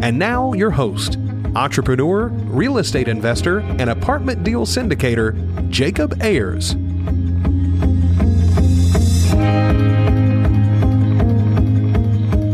And now your host, entrepreneur, real estate investor, and apartment deal syndicator, Jacob Ayers.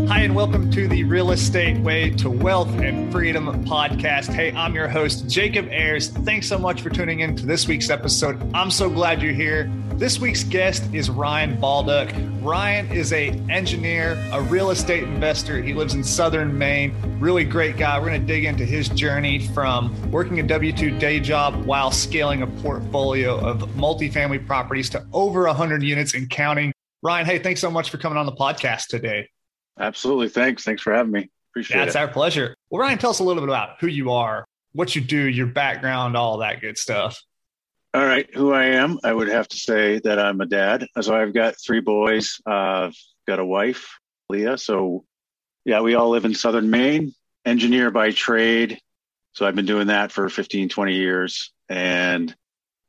Hi, and welcome to the Real Estate Way to Wealth and Freedom podcast. Hey, I'm your host, Jacob Ayers. Thanks so much for tuning in to this week's episode. I'm so glad you're here. This week's guest is Ryan Bolduc. Ryan is an engineer, a real estate investor. He lives in Southern Maine. Really great guy. We're going to dig into his journey from working a W-2 day job while scaling a portfolio of multifamily properties to over 100 units and counting. Ryan, hey, thanks so much for coming on the podcast today. Absolutely. Thanks. Thanks for having me. Appreciate it. Yeah, it's our pleasure. Well, Ryan, tell us a little bit about who you are, what you do, your background, all that good stuff. All right. Who I am, I would have to say that I'm a dad. So I've got three boys. I've got a wife, Leah. So yeah, we all live in Southern Maine, engineer by trade. So I've been doing that for 15, 20 years. And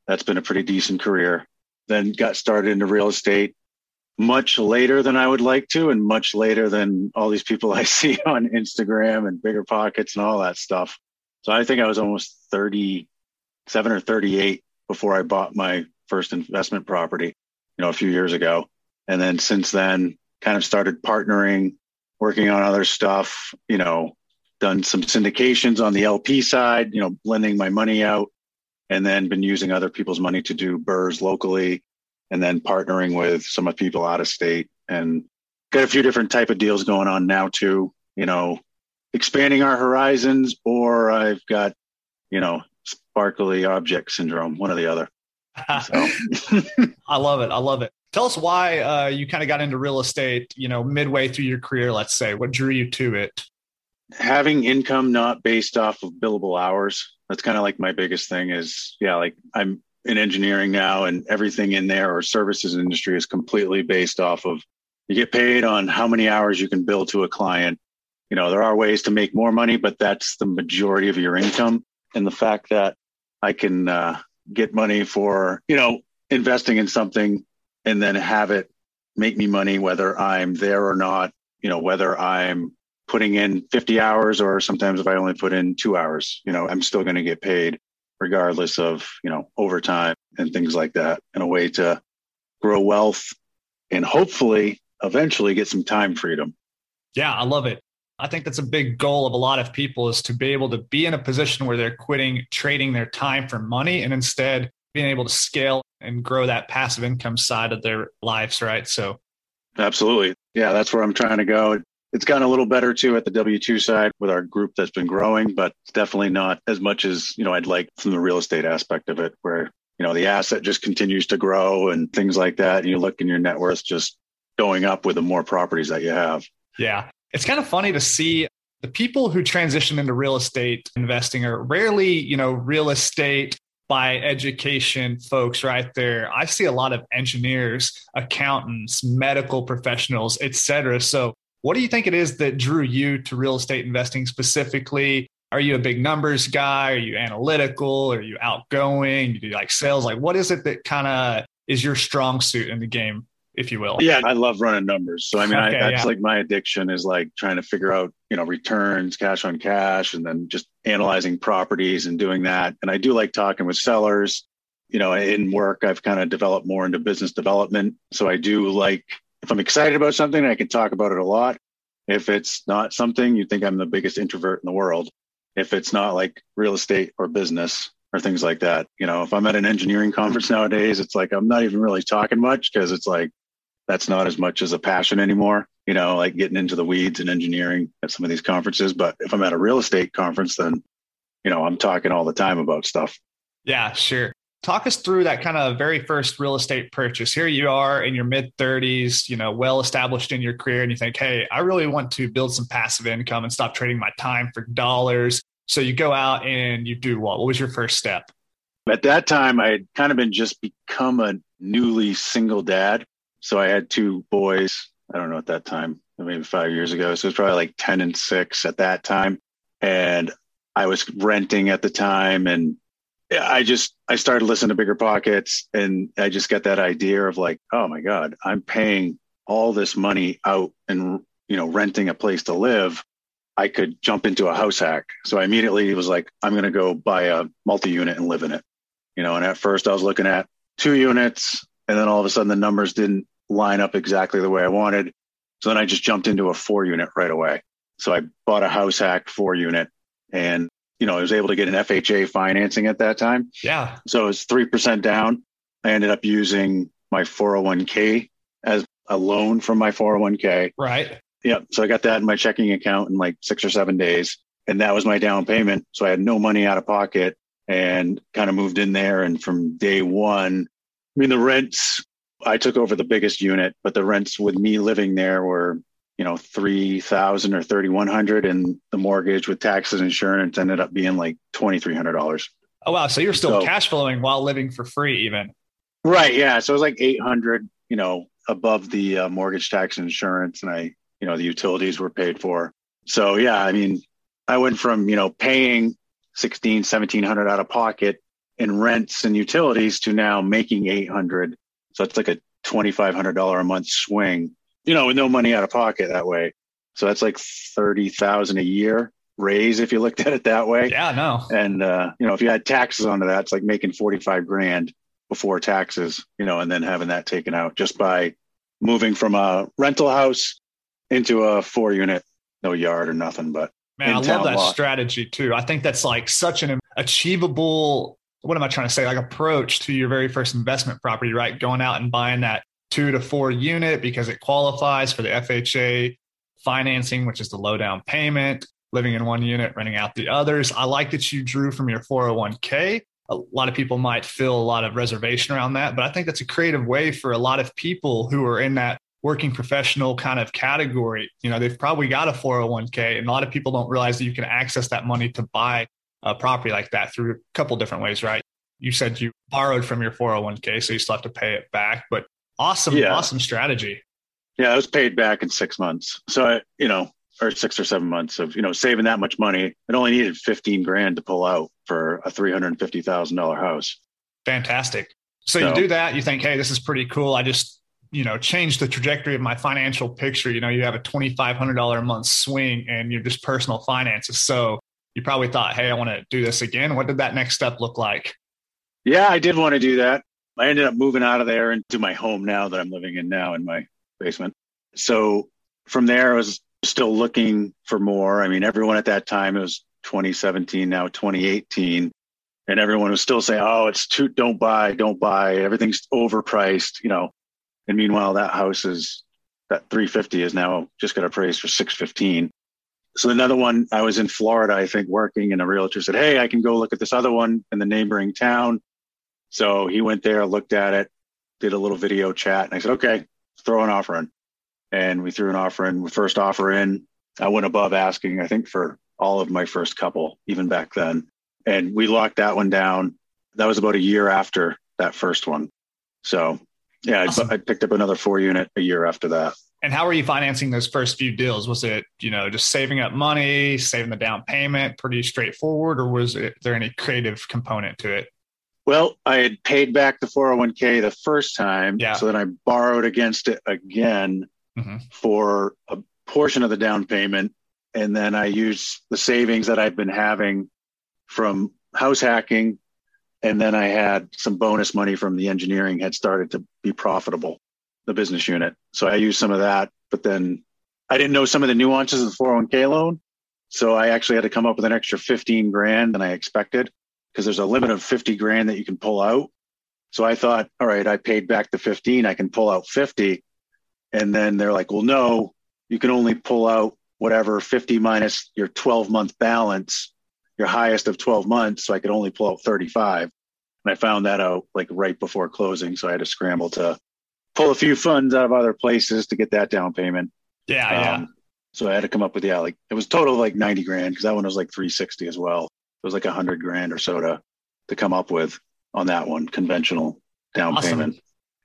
that's been a pretty decent career. Then got started into real estate much later than I would like to, and much later than all these people I see on Instagram and BiggerPockets and all that stuff. So I think I was almost 37 or 38. Before I bought my first investment property, a few years ago. And then since then, kind of started partnering, working on other stuff, done some syndications on the LP side, lending my money out, and then been using other people's money to do BRRRRs locally, and then partnering with some of people out of state, and got a few different type of deals going on now too, expanding our horizons, or I've got, sparkly object syndrome, one or the other. So. I love it. Tell us why you kind of got into real estate, midway through your career, let's say. What drew you to it? Having income not based off of billable hours. That's kind of like my biggest thing is, I'm in engineering now, and everything in there or services industry is completely based off of, you get paid on how many hours you can bill to a client. There are ways to make more money, but that's the majority of your income. And the fact that I can get money for, investing in something and then have it make me money, whether I'm there or not, whether I'm putting in 50 hours or sometimes if I only put in 2 hours, I'm still going to get paid regardless of, overtime and things like that, in a way to grow wealth and hopefully eventually get some time freedom. Yeah, I love it. I think that's a big goal of a lot of people, is to be able to be in a position where they're quitting trading their time for money and instead being able to scale and grow that passive income side of their lives, right? So, absolutely. Yeah, that's where I'm trying to go. It's gotten a little better too at the W-2 side with our group that's been growing, but it's definitely not as much as, I'd like from the real estate aspect of it, where, the asset just continues to grow and things like that. And you look and your net worth just going up with the more properties that you have. Yeah. It's kind of funny to see the people who transition into real estate investing are rarely, real estate by education folks right there. I see a lot of engineers, accountants, medical professionals, et cetera. So what do you think it is that drew you to real estate investing specifically? Are you a big numbers guy? Are you analytical? Are you outgoing? Do you like sales? Like, what is it that kind of is your strong suit in the game, if you will? Yeah, I love running numbers. So, that's like my addiction is like trying to figure out, returns, cash on cash, and then just analyzing properties and doing that. And I do like talking with sellers. In work, I've kind of developed more into business development. So I do like, if I'm excited about something, I can talk about it a lot. If it's not something, you'd think I'm the biggest introvert in the world. If it's not like real estate or business or things like that, if I'm at an engineering conference nowadays, it's like, I'm not even really talking much because it's like, that's not as much as a passion anymore, like getting into the weeds and engineering at some of these conferences. But if I'm at a real estate conference, then, I'm talking all the time about stuff. Yeah, sure. Talk us through that kind of very first real estate purchase. Here you are in your mid-30s, you know, well-established in your career, and you think, hey, I really want to build some passive income and stop trading my time for dollars. So you go out and you do what? What was your first step? At that time, I had kind of been just become a newly single dad. So I had two boys, I don't know at that time, maybe 5 years ago. So it was probably like 10 and 6 at that time. And I was renting at the time, and I started listening to BiggerPockets, and I just got that idea of like, oh my God, I'm paying all this money out and, you know, renting a place to live. I could jump into a house hack. So I immediately was like, I'm going to go buy a multi-unit and live in it. You know, and at first I was looking at 2 units, and then all of a sudden the numbers didn't line up exactly the way I wanted. So then I just jumped into a 4-unit right away. So I bought a house hack 4-unit, and you know, I was able to get an FHA financing at that time. Yeah. So it's 3% down. I ended up using my 401k as a loan from my 401k. Right. Yeah. So I got that in my checking account in like 6 or 7 days. And that was my down payment. So I had no money out of pocket and kind of moved in there. And from day one, I mean, the rents, I took over the biggest unit, but the rents with me living there were, you know, $3,000 or $3,100, and the mortgage with taxes and insurance ended up being like $2,300. Oh, wow. So you're still cash flowing while living for free even. Right. Yeah. So it was like $800, you know, above the mortgage, tax, and insurance. And I, you know, the utilities were paid for. So yeah, I mean, I went from, you know, paying $1,600, $1,700 out of pocket in rents and utilities to now making $800. So it's like a $2,500 a month swing, you know, with no money out of pocket that way. So that's like $30,000 a year raise if you looked at it that way. Yeah, no. And, you know, if you add taxes onto that, it's like making $45,000 before taxes, you know, and then having that taken out just by moving from a rental house into a 4-unit, no yard or nothing. But man, I love that strategy too. I think that's like such an achievable, what am I trying to say? Like approach to your very first investment property, right? Going out and buying that 2 to 4 unit because it qualifies for the FHA financing, which is the low down payment, living in 1 unit, renting out the others. I like that you drew from your 401k. A lot of people might feel a lot of reservation around that, but I think that's a creative way for a lot of people who are in that working professional kind of category. You know, they've probably got a 401k, and a lot of people don't realize that you can access that money to buy a property like that through a couple different ways, right? You said you borrowed from your 401k, so you still have to pay it back, but Awesome strategy. Yeah, I was paid back in 6 months. So, you know, or 6 or 7 months of, you know, saving that much money. It only needed $15,000 to pull out for a $350,000 house. Fantastic. So you do that, you think, hey, this is pretty cool. I just, you know, changed the trajectory of my financial picture. You know, you have a $2,500 a month swing and you're just personal finances. So you probably thought, hey, I want to do this again. What did that next step look like? Yeah, I did want to do that. I ended up moving out of there into my home now that I'm living in now in my basement. So from there, I was still looking for more. I mean, everyone at that time, it was 2017, now 2018. And everyone was still saying, oh, it's too, don't buy. Everything's overpriced, you know. And meanwhile, that house is, that $350,000 is now just got appraised for $615,000. So another one, I was in Florida, I think, working, and a realtor said, hey, I can go look at this other one in the neighboring town. So he went there, looked at it, did a little video chat. And I said, okay, throw an offer in. And we threw an offer in. First offer in, I went above asking, I think, for all of my first couple, even back then. And we locked that one down. That was about a year after that first one. So yeah, awesome. I picked up another 4-unit a year after that. And how were you financing those first few deals? Was it, you know, just saving up money, saving the down payment, pretty straightforward, or was there any creative component to it? Well, I had paid back the 401k the first time. Yeah. So then I borrowed against it again for a portion of the down payment. And then I used the savings that I'd been having from house hacking. And then I had some bonus money from the engineering had started to be profitable, the business unit. So I used some of that, but then I didn't know some of the nuances of the 401k loan. So I actually had to come up with an extra $15,000 than I expected, because there's a limit of $50,000 that you can pull out. So I thought, all right, I paid back the 15, I can pull out 50. And then they're like, well, no, you can only pull out whatever 50 minus your 12 month balance, your highest of 12 months. So I could only pull out 35. And I found that out like right before closing. So I had to scramble to pull a few funds out of other places to get that down payment. Yeah. Yeah. So I had to come up with, yeah, like it was total like 90 grand because that one was like 360 as well. It was like 100 grand or so to come up with on that one, conventional down awesome. Payment.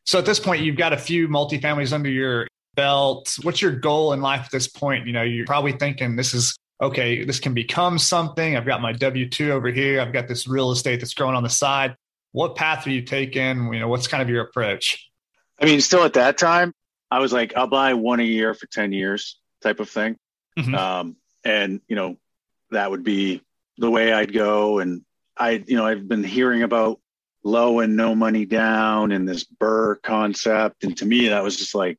So at this point, you've got a few multifamilies under your belt. What's your goal in life at this point? You know, you're probably thinking this is, okay, this can become something. I've got my W-2 over here. I've got this real estate that's growing on the side. What path are you taking? You know, what's kind of your approach? I mean, still at that time, I was like, I'll buy one a year for 10 years. Type of thing. Mm-hmm. And, you know, that would be the way I'd go. And I, you know, I've been hearing about low and no money down and this BRRRR concept. And to me, that was just like,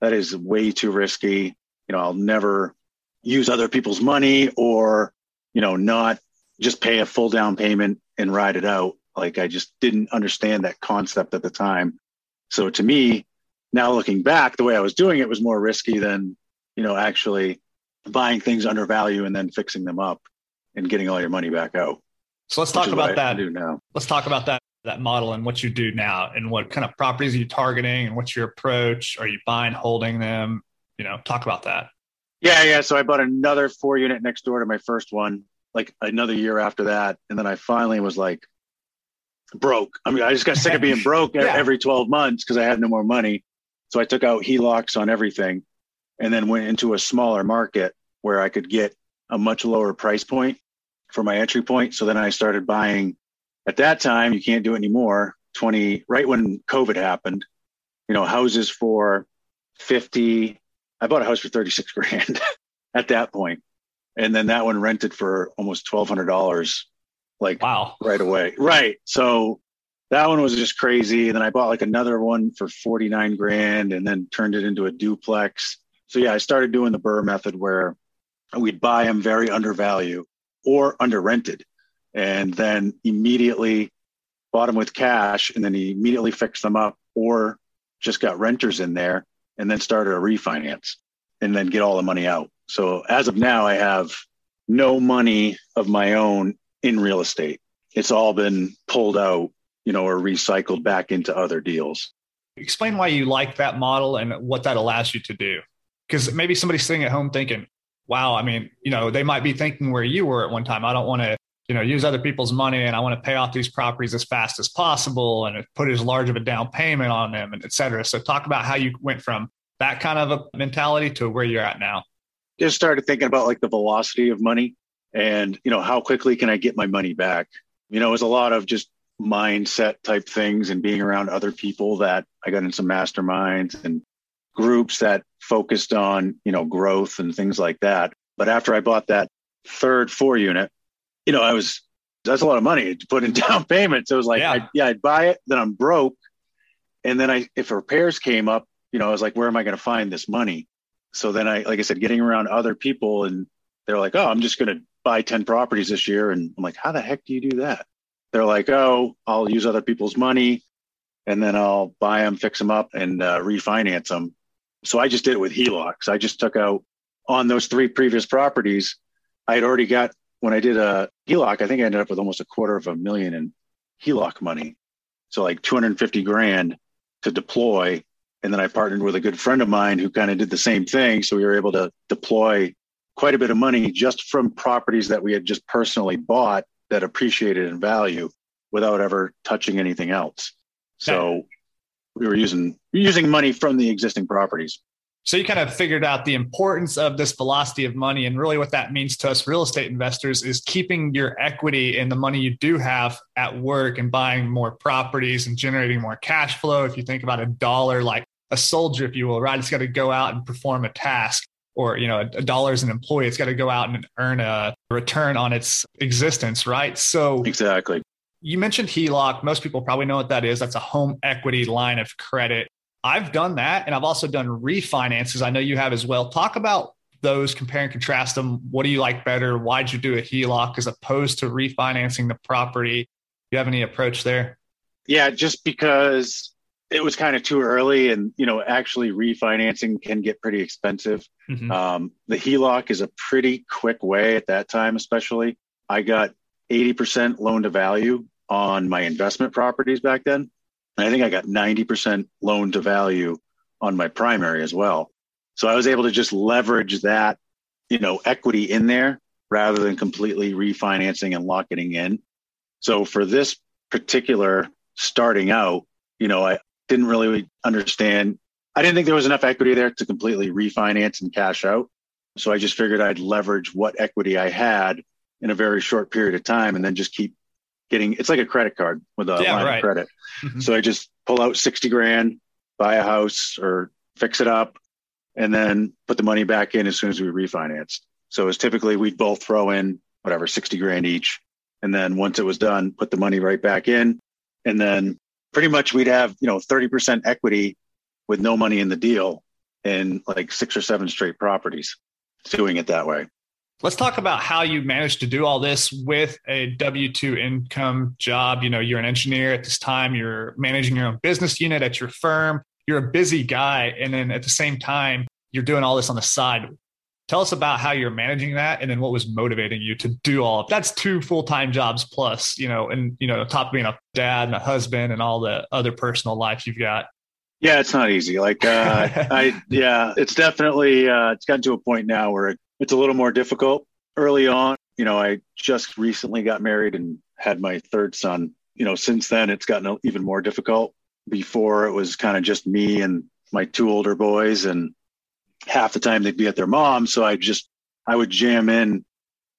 that is way too risky. You know, I'll never use other people's money or, you know, not just pay a full down payment and ride it out. Like, I just didn't understand that concept at the time. So to me, now looking back, the way I was doing it was more risky than, you know, actually buying things under value and then fixing them up and getting all your money back out. So let's talk about that. Let's talk about that model and what you do now and what kind of properties are you targeting and what's your approach? Are you buying, holding them? You know, talk about that. Yeah. So I bought another 4-unit next door to my first one, like another year after that. And then I finally was like broke. I mean, I just got sick of being broke every 12 months because I had no more money. So I took out HELOCs on everything. And then went into a smaller market where I could get a much lower price point for my entry point. So then I started buying at that time, you can't do it anymore. Right when COVID happened, you know, houses for 50, I bought a house for 36 grand at that point. And then that one rented for almost $1,200, like wow, right away. Right. So that one was just crazy. And then I bought like another one for 49 grand and then turned it into a duplex. So yeah, I started doing the BRRRR method where we'd buy them very undervalued or under-rented and then immediately bought them with cash and then immediately fixed them up or just got renters in there and then started a refinance and then get all the money out. So as of now, I have no money of my own in real estate. It's all been pulled out, you know, or recycled back into other deals. Explain why you like that model and what that allows you to do. Because maybe somebody's sitting at home thinking, wow, I mean, you know, they might be thinking where you were at one time. I don't want to, you know, use other people's money and I want to pay off these properties as fast as possible and put as large of a down payment on them and et cetera. So talk about how you went from that kind of a mentality to where you're at now. Just started thinking about like the velocity of money and, you know, how quickly can I get my money back? You know, it was a lot of just mindset type things and being around other people that I got in some masterminds and groups that focused on, you know, growth and things like that. But after I bought that 4-unit, you know, that's a lot of money to put in down payments. So it was like, I'd buy it, then I'm broke. And then if repairs came up, you know, I was like, where am I going to find this money? So then like I said, getting around other people and they're like, oh, I'm just going to buy 10 properties this year. And I'm like, how the heck do you do that? They're like, oh, I'll use other people's money and then I'll buy them, fix them up and refinance them. So I just did it with HELOCs. I just took out on those 3 previous properties. I had already got, when I did a HELOC, I think I ended up with almost $250,000 in HELOC money. So like $250,000 to deploy. And then I partnered with a good friend of mine who kind of did the same thing. So we were able to deploy quite a bit of money just from properties that we had just personally bought that appreciated in value without ever touching anything else. So we were using money from the existing properties. So you kind of figured out the importance of this velocity of money. And really what that means to us real estate investors is keeping your equity and the money you do have at work and buying more properties and generating more cash flow. If you think about a dollar, like a soldier, if you will, right? It's got to go out and perform a task or, you know, a dollar as an employee, it's got to go out and earn a return on its existence, right? So exactly. You mentioned HELOC. Most people probably know what that is. That's a home equity line of credit. I've done that. And I've also done refinances. I know you have as well. Talk about those, compare and contrast them. What do you like better? Why'd you do a HELOC as opposed to refinancing the property? Do you have any approach there? Yeah, just because it was kind of too early and, you know, actually refinancing can get pretty expensive. Mm-hmm. The HELOC is a pretty quick way at that time, especially. I got 80% loan to value on my investment properties back then. And I think I got 90% loan to value on my primary as well. So I was able to just leverage that, you know, equity in there rather than completely refinancing and locking in. So for this particular starting out, you know, I didn't really understand. I didn't think there was enough equity there to completely refinance and cash out. So I just figured I'd leverage what equity I had in a very short period of time and then just keep getting, it's like a credit card with a line of credit. Mm-hmm. So I just pull out 60 grand, buy a house or fix it up, and then put the money back in as soon as we refinanced. So it's typically we'd both throw in whatever, 60 grand each. And then once it was done, put the money right back in. And then pretty much we'd have, you know, 30% equity with no money in the deal in like 6 or 7 straight properties, doing it that way. Let's talk about how you managed to do all this with a W-2 income job. You know, you're an engineer at this time, you're managing your own business unit at your firm, you're a busy guy. And then at the same time, you're doing all this on the side. Tell us about how you're managing that. And then what was motivating you to do all of that's 2 full-time jobs plus, you know, and, you know, on top of being a dad and a husband and all the other personal life you've got. Yeah, it's not easy. Like, it's definitely, it's gotten to a point now where it's a little more difficult. Early on, you know, I just recently got married and had my 3rd son. You know, since then, it's gotten even more difficult. Before, it was kind of just me and my 2 older boys, and half the time they'd be at their mom's. So I would jam in,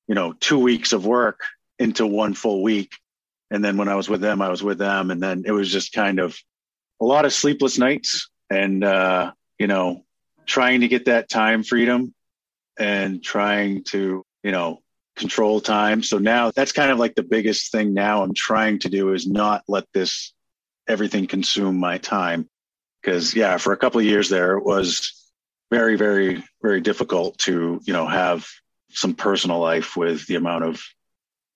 you know, 2 weeks of work into 1 full week. And then when I was with them. And then it was just kind of a lot of sleepless nights and, you know, trying to get that time freedom and trying to, you know, control time. So now that's kind of like the biggest thing now I'm trying to do is not let this, everything consume my time. Cause yeah, for a couple of years there, it was very, very, very difficult to, you know, have some personal life with the amount of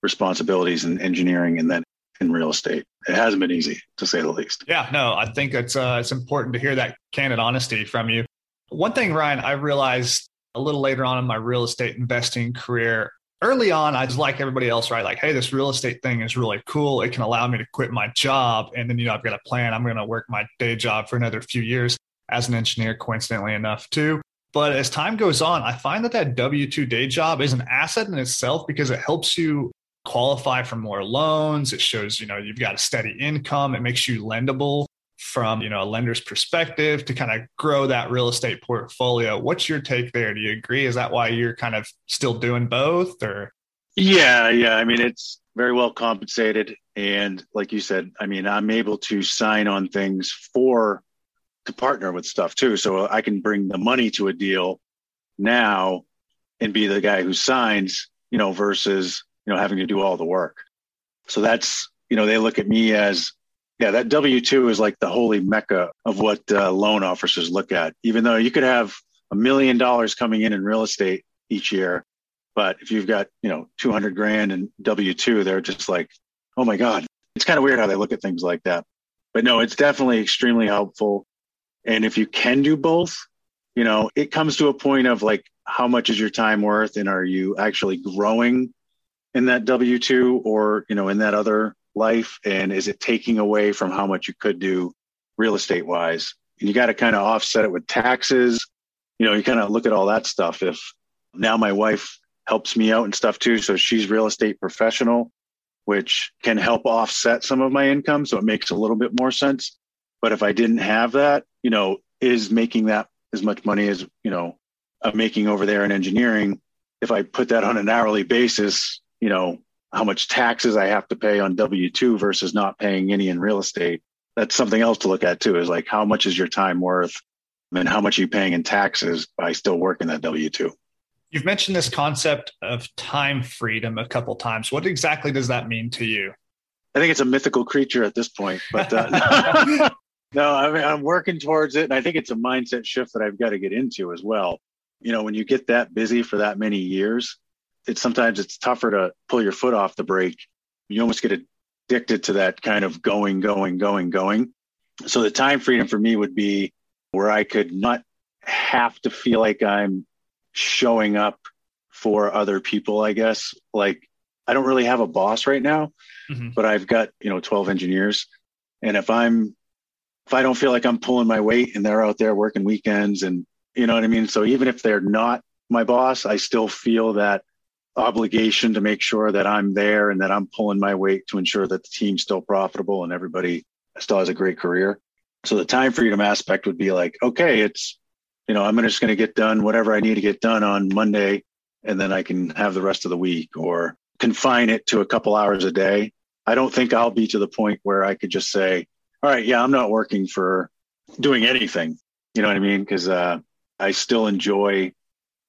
responsibilities in engineering and then in real estate. It hasn't been easy, to say the least. Yeah, no, I think it's important to hear that candid honesty from you. One thing, Ryan, I realized a little later on in my real estate investing career, early on, I was like everybody else, right? Like, hey, this real estate thing is really cool. It can allow me to quit my job. And then, you know, I've got a plan. I'm going to work my day job for another few years as an engineer, coincidentally enough, too. But as time goes on, I find that W-2 day job is an asset in itself because it helps you qualify for more loans. It shows, you know, you've got a steady income. It makes you lendable from, you know, a lender's perspective to kind of grow that real estate portfolio. What's your take there? Do you agree? Is that why you're kind of still doing both or? Yeah. I mean, it's very well compensated. And like you said, I mean, I'm able to sign on things to partner with stuff too. So I can bring the money to a deal now and be the guy who signs, you know, versus, you know, having to do all the work. So that's, you know, they look at me as, yeah, that W-2 is like the holy mecca of what loan officers look at, even though you could have $1 million coming in real estate each year. But if you've got, you know, 200 grand in W-2, they're just like, oh my God, it's kind of weird how they look at things like that. But no, it's definitely extremely helpful. And if you can do both, you know, it comes to a point of like, how much is your time worth? And are you actually growing in that W-2 or, you know, in that other life? And is it taking away from how much you could do real estate wise? And you got to kind of offset it with taxes. You know, you kind of look at all that stuff. If now my wife helps me out and stuff too. So she's real estate professional, which can help offset some of my income. So it makes a little bit more sense. But if I didn't have that, you know, is making that as much money as, you know, I'm making over there in engineering, if I put that on an hourly basis, you know, how much taxes I have to pay on W-2 versus not paying any in real estate, that's something else to look at too, is like, how much is your time worth and how much are you paying in taxes by still working that W-2? You've mentioned this concept of time freedom a couple of times. What exactly does that mean to you? I think it's a mythical creature at this point, but no, I mean, I'm working towards it. And I think it's a mindset shift that I've got to get into as well. You know, when you get that busy for that many years, it's tougher to pull your foot off the brake. You almost get addicted to that kind of going. So the time freedom for me would be where I could not have to feel like I'm showing up for other people, I guess. Like, I don't really have a boss right now, but I've got, 12 engineers. And if I don't feel like I'm pulling my weight and they're out there working weekends and you know what I mean? So even if they're not my boss, I still feel that obligation to make sure that I'm there and that I'm pulling my weight to ensure that the team's still profitable and everybody still has a great career. So the time freedom aspect would be like, okay, it's, I'm just going to get done whatever I need to get done on Monday, and then I can have the rest of the week or confine it to a couple hours a day. I don't think I'll be to the point where I could just say, all right, yeah, I'm not working for doing anything. You know what I mean? Because I still enjoy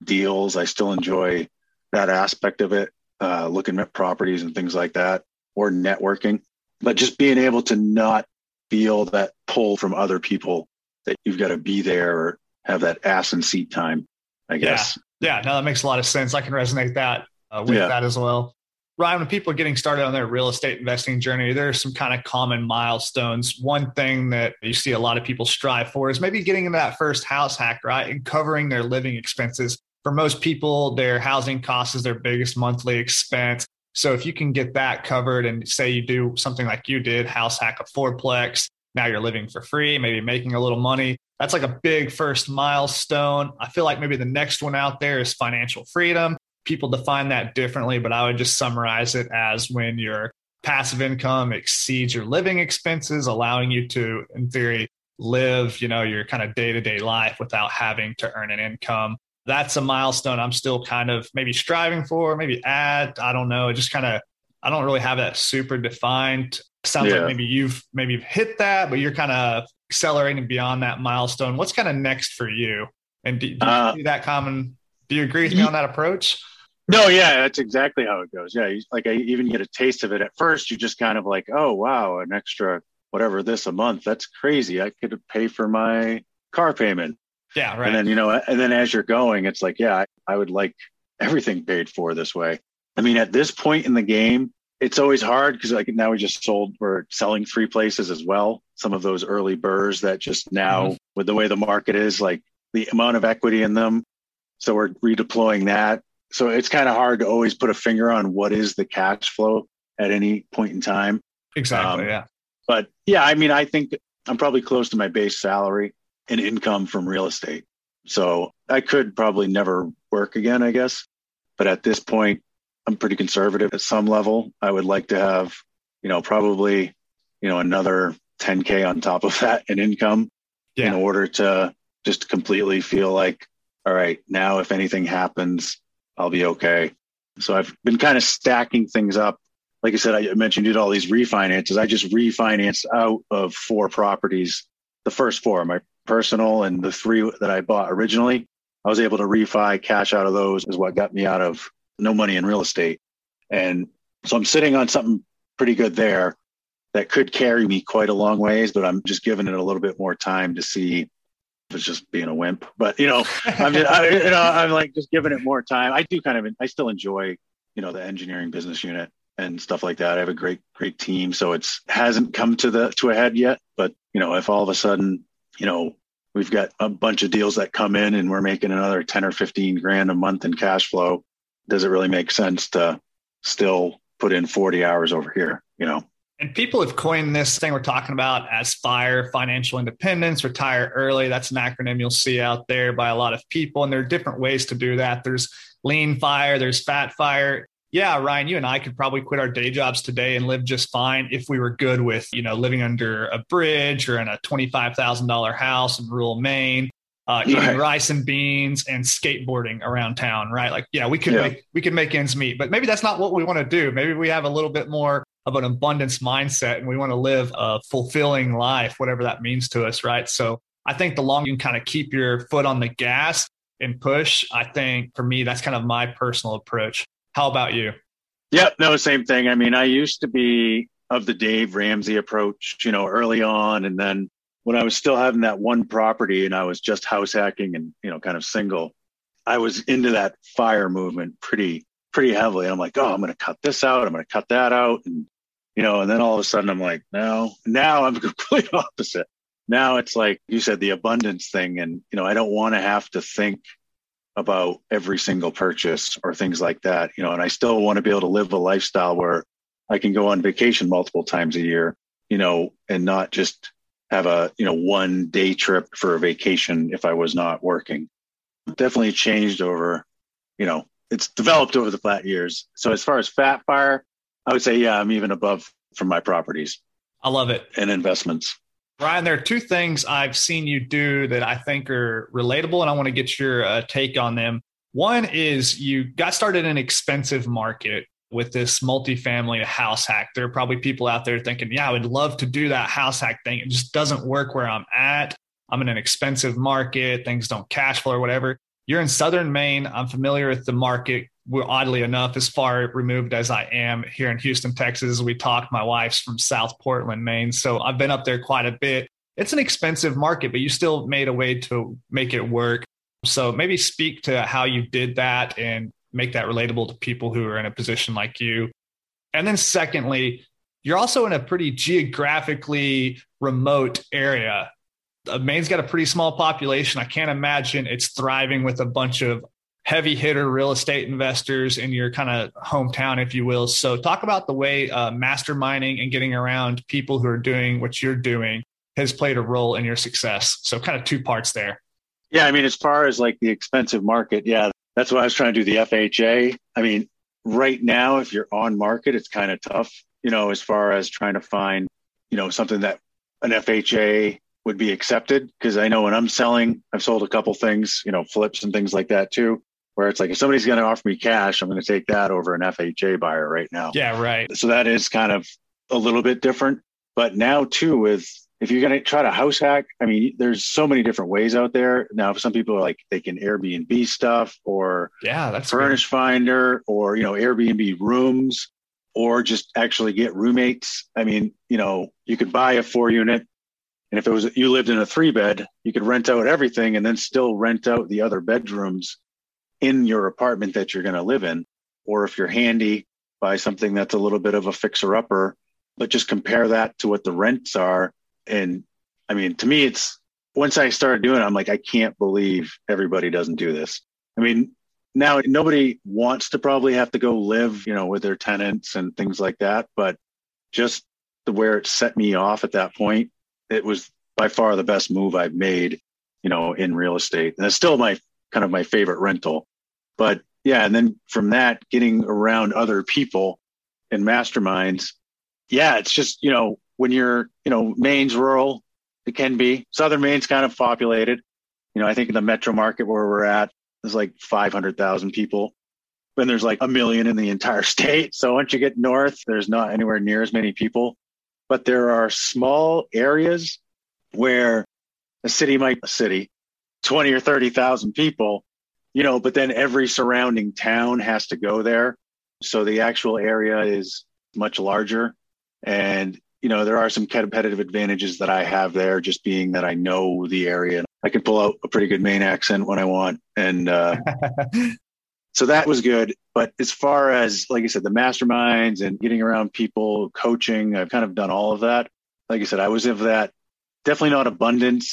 deals. I still enjoy that aspect of it, looking at properties and things like that, or networking. But just being able to not feel that pull from other people that you've got to be there or have that ass and seat time, I guess. Yeah, no, that makes a lot of sense. I can resonate that with that as well. Ryan, when people are getting started on their real estate investing journey, there are some kind of common milestones. One thing that you see a lot of people strive for is maybe getting into that first house hack, right? And covering their living expenses. For most people, their housing cost is their biggest monthly expense. So if you can get that covered and say you do something like you did, house hack a fourplex, now you're living for free, maybe making a little money. That's like a big first milestone. I feel like maybe the next one out there is financial freedom. People define that differently, but I would just summarize it as when your passive income exceeds your living expenses, allowing you to, in theory, live, your kind of day-to-day life without having to earn an income. That's a milestone I'm still kind of maybe striving for, maybe at, I don't know. Just kind of, I don't really have that super defined. Sounds like maybe you've hit that, but you're kind of accelerating beyond that milestone. What's kind of next for you? And do you see that common? Do you agree with me on that approach? No, yeah, that's exactly how it goes. Yeah, like I even get a taste of it. At first, you're just kind of like, oh, wow, an extra whatever this a month. That's crazy. I could pay for my car payment. Yeah, right. And then, as you're going, it's like, yeah, I would like everything paid for this way. I mean, at this point in the game, it's always hard because like now we're selling three places as well. Some of those early BRRRRs that just now with the way the market is, like the amount of equity in them. So we're redeploying that. So it's kind of hard to always put a finger on what is the cash flow at any point in time. Exactly. Yeah. But yeah, I mean, I think I'm probably close to my base salary and income from real estate. So I could probably never work again, I guess. But at this point, I'm pretty conservative at some level. I would like to have, probably, another 10K on top of that in income in order to just completely feel like, all right, now if anything happens, I'll be okay. So I've been kind of stacking things up. Like I said, I mentioned you did all these refinances. I just refinanced out of 4 properties. The first 4, my personal and the 3 that I bought originally, I was able to refi cash out of those is what got me out of no money in real estate. And so I'm sitting on something pretty good there that could carry me quite a long ways, but I'm just giving it a little bit more time to see if it's just being a wimp. But, I'm just giving it more time. I do I still enjoy, the engineering business unit and stuff like that. I have a great team. So it's hasn't come to a head yet, but if all of a sudden, we've got a bunch of deals that come in and we're making another 10 or 15 grand a month in cash flow, does it really make sense to still put in 40 hours over here, And people have coined this thing we're talking about as FIRE, financial independence, retire early. That's an acronym you'll see out there by a lot of people. And there are different ways to do that. There's lean FIRE, there's fat FIRE. Yeah, Ryan, you and I could probably quit our day jobs today and live just fine if we were good with, living under a bridge or in a $25,000 house in rural Maine, eating rice and beans and skateboarding around town, right? Like, yeah, we could make ends meet, but maybe that's not what we want to do. Maybe we have a little bit more of an abundance mindset and we want to live a fulfilling life, whatever that means to us, right? So I think the longer you can kind of keep your foot on the gas and push, I think for me, that's kind of my personal approach. How about you? Yeah, no, same thing. I mean, I used to be of the Dave Ramsey approach, early on. And then when I was still having that one property and I was just house hacking and, kind of single, I was into that FIRE movement pretty heavily. I'm like, oh, I'm going to cut this out. I'm going to cut that out. And, and then all of a sudden I'm like, no, now I'm complete opposite. Now it's like you said, the abundance thing. And, I don't want to have to think about every single purchase or things like that, you know, and I still want to be able to live a lifestyle where I can go on vacation multiple times a year, you know, and not just have a, you know, one day trip for a vacation if I was not working. Definitely changed over, you know, it's developed over the flat years. So as far as fat FIRE, I would say, yeah, I'm even above from my properties. I love it. And investments. Ryan, there are two things I've seen you do that I think are relatable, and I want to get your take on them. One is you got started in an expensive market with this multifamily house hack. There are probably people out there thinking, yeah, I would love to do that house hack thing. It just doesn't work where I'm at. I'm in an expensive market. Things don't cash flow or whatever. You're in Southern Maine. I'm familiar with the market. We're, oddly enough, as far removed as I am here in Houston, Texas, we talked, my wife's from South Portland, Maine. So I've been up there quite a bit. It's an expensive market, but you still made a way to make it work. So maybe speak to how you did that and make that relatable to people who are in a position like you. And then secondly, you're also in a pretty geographically remote area. Maine's got a pretty small population. I can't imagine it's thriving with a bunch of heavy hitter real estate investors in your kind of hometown, if you will. So talk about the way masterminding and getting around people who are doing what you're doing has played a role in your success. So kind of two parts there. Yeah. I mean, as far as like the expensive market, yeah, that's why I was trying to do the FHA. I mean, right now, if you're on market, it's kind of tough, you know, as far as trying to find, you know, something that an FHA would be accepted. Because I know when I'm selling, I've sold a couple things, you know, flips and things like that too, where it's like, if somebody's going to offer me cash, I'm going to take that over an FHA buyer right now. Yeah, right. So that is kind of a little bit different. But now too, with if you're going to try to house hack, I mean, there's so many different ways out there. Now, some people are like, they can Airbnb stuff or that's Furnish Finder or, you know, Airbnb rooms or just actually get roommates. I mean, you know, you could buy a 4-unit. And if it was you lived in a 3-bed, you could rent out everything and then still rent out the other bedrooms in your apartment that you're going to live in. Or if you're handy, buy something that's a little bit of a fixer-upper, but just compare that to what the rents are. And I mean, to me, it's once I started doing it, I'm like, I can't believe everybody doesn't do this. I mean, now nobody wants to probably have to go live, you know, with their tenants and things like that. But just the where it set me off at that point, it was by far the best move I've made, you know, in real estate. And it's still my kind of my favorite rental. But yeah, and then from that, getting around other people and masterminds. Yeah, it's just, you know, when you're, you know, Maine's rural, it can be. Southern Maine's kind of populated. You know, I think in the metro market where we're at, there's like 500,000 people. Then there's like 1 million in the entire state. So once you get north, there's not anywhere near as many people. But there are small areas where a city might be 20 or 30,000 people, you know, but then every surrounding town has to go there. So the actual area is much larger. And, you know, there are some competitive advantages that I have there, just being that I know the area. I can pull out a pretty good Maine accent when I want. And so that was good. But as far as, like I said, the masterminds and getting around people, coaching, I've kind of done all of that. Like I said, I was of that, definitely not abundance.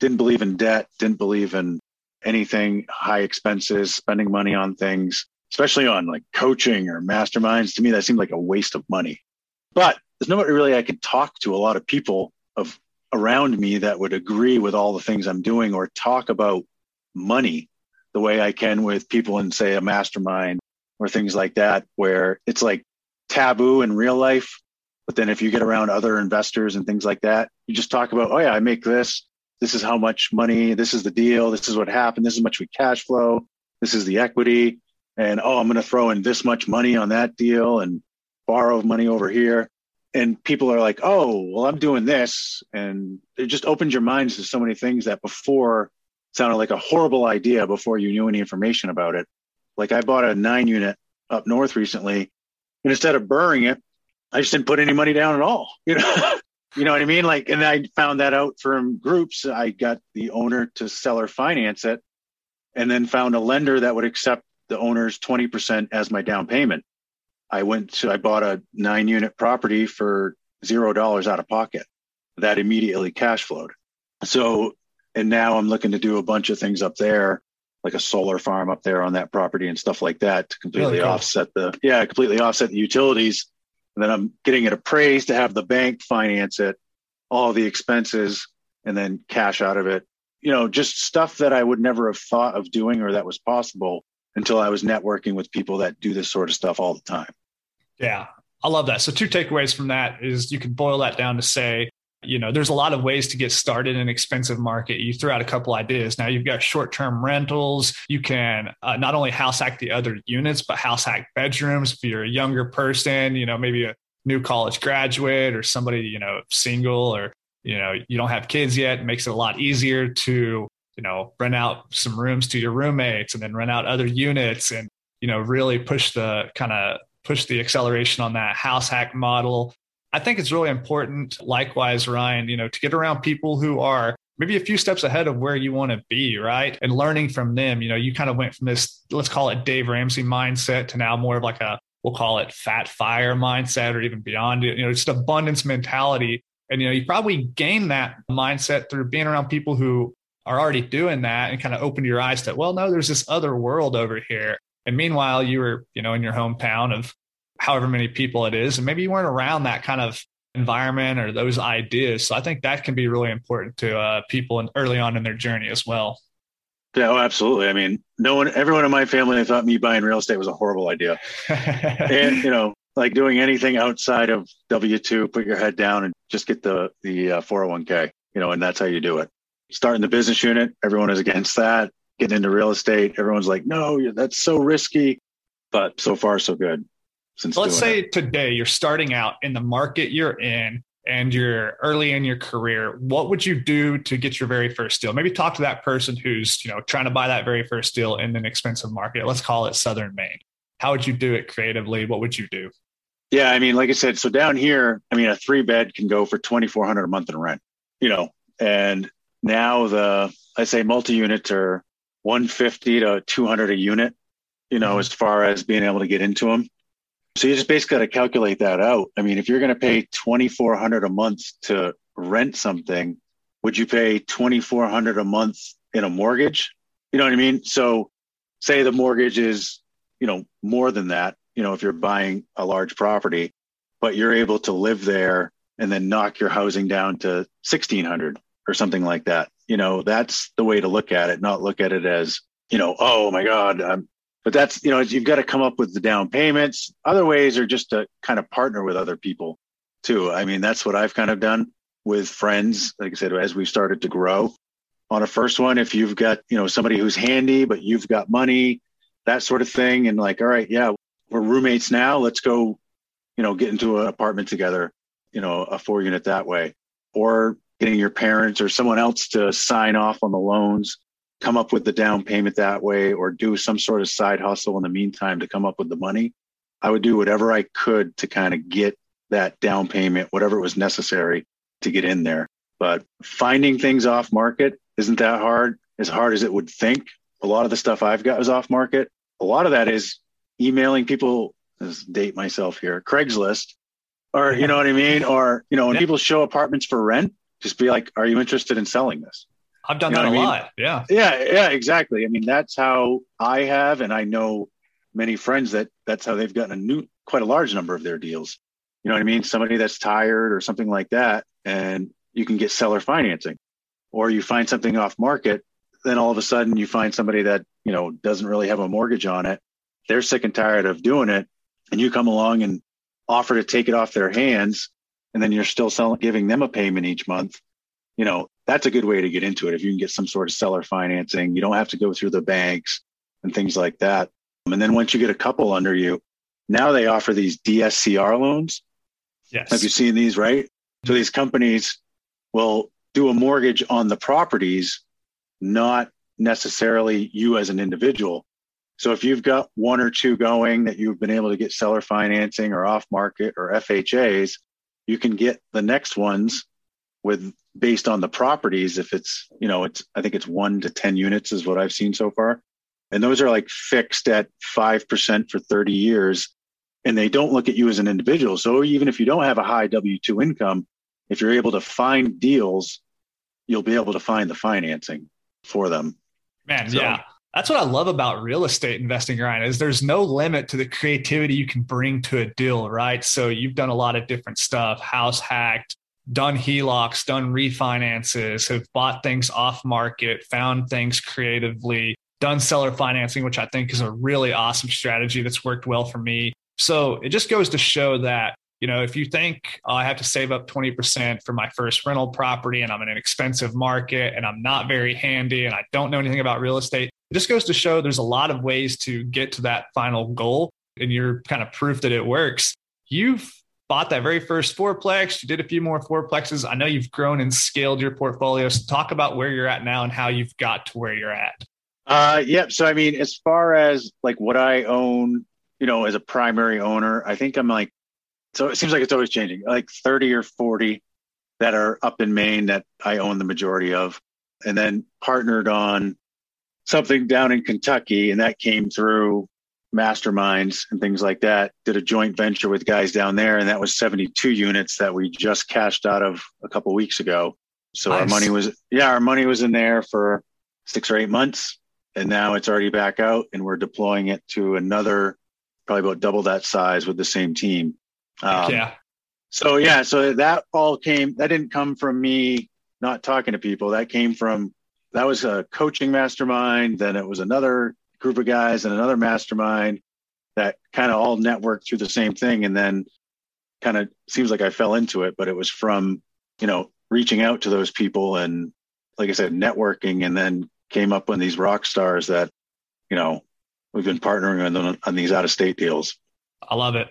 Didn't believe in debt, didn't believe in anything, high expenses, spending money on things, especially on like coaching or masterminds. To me, that seemed like a waste of money. But there's nobody really I could talk to a lot of people of around me that would agree with all the things I'm doing or talk about money the way I can with people in, say, a mastermind or things like that, where it's like taboo in real life. But then if you get around other investors and things like that, you just talk about, oh yeah, I make this. This is how much money, this is the deal. This is what happened. This is how much we cash flow. This is the equity. And oh, I'm going to throw in this much money on that deal and borrow money over here. And people are like, oh, well, I'm doing this. And it just opens your minds to so many things that before sounded like a horrible idea before you knew any information about it. Like I bought a 9-unit up north recently, and instead of BRRRRing it, I just didn't put any money down at all. You know, you know what I mean? Like, and I found that out from groups. I got the owner to seller finance it, and then found a lender that would accept the owner's 20% as my down payment. I bought a 9-unit property for $0 out of pocket that immediately cash flowed. So, and now I'm looking to do a bunch of things up there like a solar farm up there on that property and stuff like that to completely offset the utilities. And then I'm getting it appraised to have the bank finance it, all the expenses, and then cash out of it. You know, just stuff that I would never have thought of doing or that was possible until I was networking with people that do this sort of stuff all the time. Yeah, I love that. So two takeaways from that is you can boil that down to say, you know, there's a lot of ways to get started in an expensive market. You threw out a couple ideas. Now you've got short-term rentals. You can not only house hack the other units, but house hack bedrooms. If you're a younger person, you know, maybe a new college graduate or somebody, you know, single, or, you know, you don't have kids yet, it makes it a lot easier to, you know, rent out some rooms to your roommates and then rent out other units and, you know, really push the acceleration on that house hack model. I think it's really important, likewise, Ryan, you know, to get around people who are maybe a few steps ahead of where you want to be, right? And learning from them. You know, you kind of went from this, let's call it Dave Ramsey mindset, to now more of like a, we'll call it fat FIRE mindset, or even beyond it, you know, just abundance mentality. And, you know, you probably gain that mindset through being around people who are already doing that and kind of open your eyes to, well, no, there's this other world over here. And meanwhile, you were, you know, in your hometown of however many people it is, and maybe you weren't around that kind of environment or those ideas. So I think that can be really important to people early on in their journey as well. Yeah, oh, absolutely. I mean, everyone in my family thought me buying real estate was a horrible idea. And, you know, like doing anything outside of W-2, put your head down and just get the 401k, you know, and that's how you do it. Starting the business unit, everyone is against that. Getting into real estate, everyone's like, no, that's so risky. But so far, so good. Let's say today you're starting out in the market you're in and you're early in your career. What would you do to get your very first deal? Maybe talk to that person who's, you know, trying to buy that very first deal in an expensive market. Let's call it Southern Maine. How would you do it creatively? What would you do? Yeah, I mean, like I said, so down here, I mean, a 3-bed can go for $2,400 a month in rent, you know, and now I say multi-units are $150 to $200 a unit, you know, as far as being able to get into them. So you just basically got to calculate that out. I mean, if you're going to pay $2,400 a month to rent something, would you pay $2,400 a month in a mortgage? You know what I mean? So say the mortgage is, you know, more than that, you know, if you're buying a large property, but you're able to live there and then knock your housing down to $1,600 or something like that. You know, that's the way to look at it, not look at it as, you know, oh my God, but that's, you know, you've got to come up with the down payments. Other ways are just to kind of partner with other people too. I mean, that's what I've kind of done with friends. Like I said, as we've started to grow on a first one, if you've got, you know, somebody who's handy, but you've got money, that sort of thing. And like, all right, yeah, we're roommates now. Let's go, you know, get into an apartment together, you know, a 4-unit that way, or getting your parents or someone else to sign off on the loans, come up with the down payment that way, or do some sort of side hustle in the meantime to come up with the money. I would do whatever I could to kind of get that down payment, whatever was necessary to get in there. But finding things off market isn't that hard as it would think. A lot of the stuff I've got is off market. A lot of that is emailing people, let's date myself here, Craigslist, or, you know what I mean? Or, you know, when people show apartments for rent, just be like, are you interested in selling this? I've done that a lot. Yeah. Yeah, exactly. I mean, that's how I have. And I know many friends that's how they've gotten quite a large number of their deals. You know what I mean? Somebody that's tired or something like that, and you can get seller financing, or you find something off market. Then all of a sudden you find somebody that, you know, doesn't really have a mortgage on it. They're sick and tired of doing it. And you come along and offer to take it off their hands. And then you're still giving them a payment each month. You know, that's a good way to get into it. If you can get some sort of seller financing, you don't have to go through the banks and things like that. And then once you get a couple under you, now they offer these DSCR loans. Yes. Have you seen these, right? So these companies will do a mortgage on the properties, not necessarily you as an individual. So if you've got one or two going that you've been able to get seller financing or off market or FHAs, you can get the next ones based on the properties. If it's, you know, I think it's 1 to 10 units is what I've seen so far. And those are like fixed at 5% for 30 years. And they don't look at you as an individual. So even if you don't have a high W-2 income, if you're able to find deals, you'll be able to find the financing for them. Man, so, yeah. That's what I love about real estate investing, Ryan, is there's no limit to the creativity you can bring to a deal, right? So you've done a lot of different stuff, house hacked, done HELOCs, done refinances, have bought things off market, found things creatively, done seller financing, which I think is a really awesome strategy that's worked well for me. So it just goes to show that, you know, if you think I have to save up 20% for my first rental property and I'm in an expensive market and I'm not very handy and I don't know anything about real estate, it just goes to show there's a lot of ways to get to that final goal. And you're kind of proof that it works. You've bought that very first fourplex. You did a few more fourplexes. I know you've grown and scaled your portfolio. So talk about where you're at now and how you've got to where you're at. So, I mean, as far as like what I own, you know, as a primary owner, I think I'm like, so it seems like it's always changing, like 30 or 40 that are up in Maine that I own the majority of, and then partnered on something down in Kentucky. And that came through masterminds and things like that. Did a joint venture with guys down there. And that was 72 units that we just cashed out of a couple of weeks ago. So nice. Our money was in there for 6 or 8 months. And now it's already back out and we're deploying it to another, probably about double that size with the same team. So that all came, that didn't come from me not talking to people. That came from, that was a coaching mastermind. Then it was another group of guys and another mastermind that kind of all networked through the same thing. And then kind of seems like I fell into it, but it was from, you know, reaching out to those people. And like I said, networking, and then came up with these rock stars that, you know, we've been partnering on these out of state deals. I love it.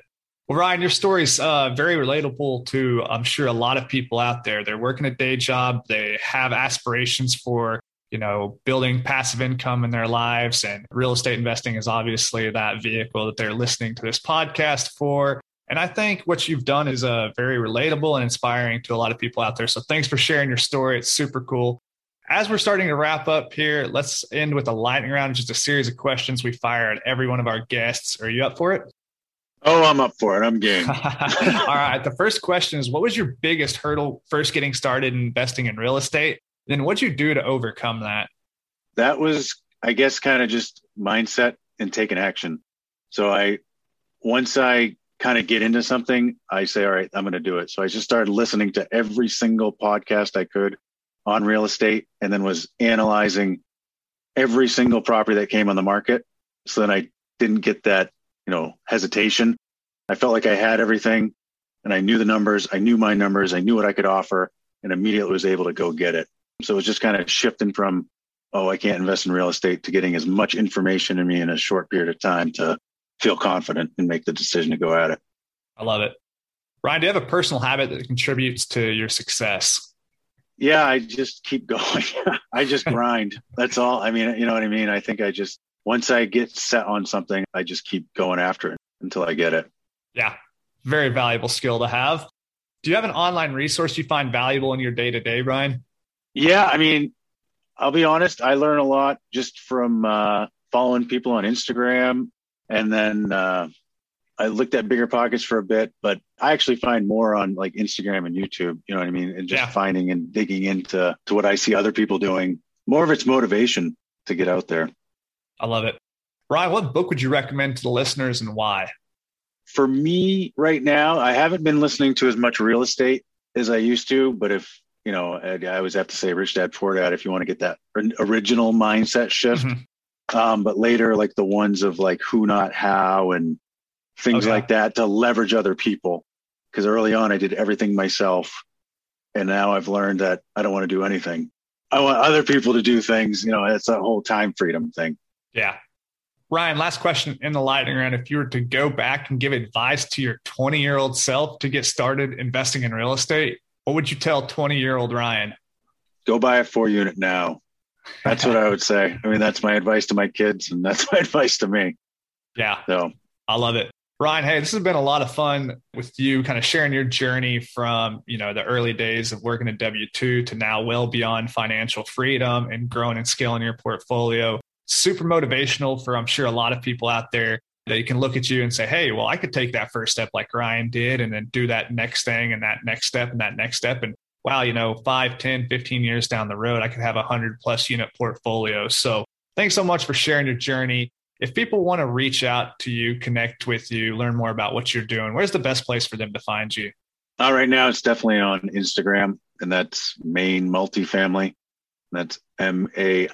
Well, Ryan, your story's very relatable to, I'm sure, a lot of people out there. They're working a day job. They have aspirations for, you know, building passive income in their lives. And real estate investing is obviously that vehicle that they're listening to this podcast for. And I think what you've done is very relatable and inspiring to a lot of people out there. So thanks for sharing your story. It's super cool. As we're starting to wrap up here, let's end with a lightning round, just a series of questions we fire at every one of our guests. Are you up for it? Oh, I'm up for it. I'm game. All right. The first question is, what was your biggest hurdle first getting started investing in real estate? Then what'd you do to overcome that? That was, I guess, kind of just mindset and taking action. So once I kind of get into something, I say, all right, I'm going to do it. So I just started listening to every single podcast I could on real estate, and then was analyzing every single property that came on the market. So then I didn't get that, you know, hesitation. I felt like I had everything and I knew the numbers. I knew my numbers. I knew what I could offer and immediately was able to go get it. So it was just kind of shifting from, oh, I can't invest in real estate, to getting as much information in me in a short period of time to feel confident and make the decision to go at it. I love it. Ryan, do you have a personal habit that contributes to your success? Yeah, I just keep going. I just grind. That's all. I mean, you know what I mean? I think I just, once I get set on something, I just keep going after it until I get it. Yeah. Very valuable skill to have. Do you have an online resource you find valuable in your day-to-day, Ryan? Yeah. I mean, I'll be honest. I learn a lot just from following people on Instagram. And then I looked at BiggerPockets for a bit, but I actually find more on like Instagram and YouTube, you know what I mean? And just finding and digging into what I see other people doing. More of it's motivation to get out there. I love it. Ryan, what book would you recommend to the listeners and why? For me right now, I haven't been listening to as much real estate as I used to, but if, you know, I always have to say Rich Dad, Poor Dad, if you want to get that original mindset shift. Mm-hmm. But later, like the ones of like Who Not How and things like that to leverage other people. Because early on I did everything myself. And now I've learned that I don't want to do anything. I want other people to do things. You know, it's that whole time freedom thing. Yeah. Ryan, last question in the lightning round. If you were to go back and give advice to your 20-year-old self to get started investing in real estate, what would you tell 20-year-old Ryan? Go buy a 4-unit now. That's what I would say. I mean, that's my advice to my kids and that's my advice to me. Yeah. So I love it. Ryan, hey, this has been a lot of fun with you kind of sharing your journey from, you know, the early days of working at W-2 to now well beyond financial freedom and growing and scaling your portfolio. Super motivational for, I'm sure, a lot of people out there that you can look at you and say, hey, well, I could take that first step like Ryan did and then do that next thing and that next step and that next step. And wow, you know, 5, 10, 15 years down the road, I could have 100+ unit portfolio. So Thanks so much for sharing your journey. If people want to reach out to you, connect with you, learn more about what you're doing, where's the best place for them to find you? Right now, it's definitely on Instagram, and that's Maine Multifamily. That's M-A-I-N-E,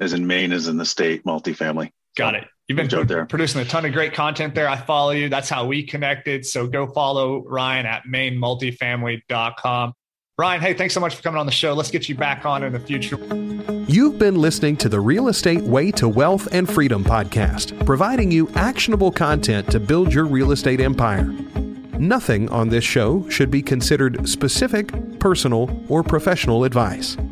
as in Maine, as in the state, multifamily. Got it. You've been producing a ton of great content there. I follow you. That's how we connected. So go follow Ryan at mainemultifamily.com. Ryan, hey, thanks so much for coming on the show. Let's get you back on in the future. You've been listening to the Real Estate Way to Wealth and Freedom podcast, providing you actionable content to build your real estate empire. Nothing on this show should be considered specific, personal, or professional advice.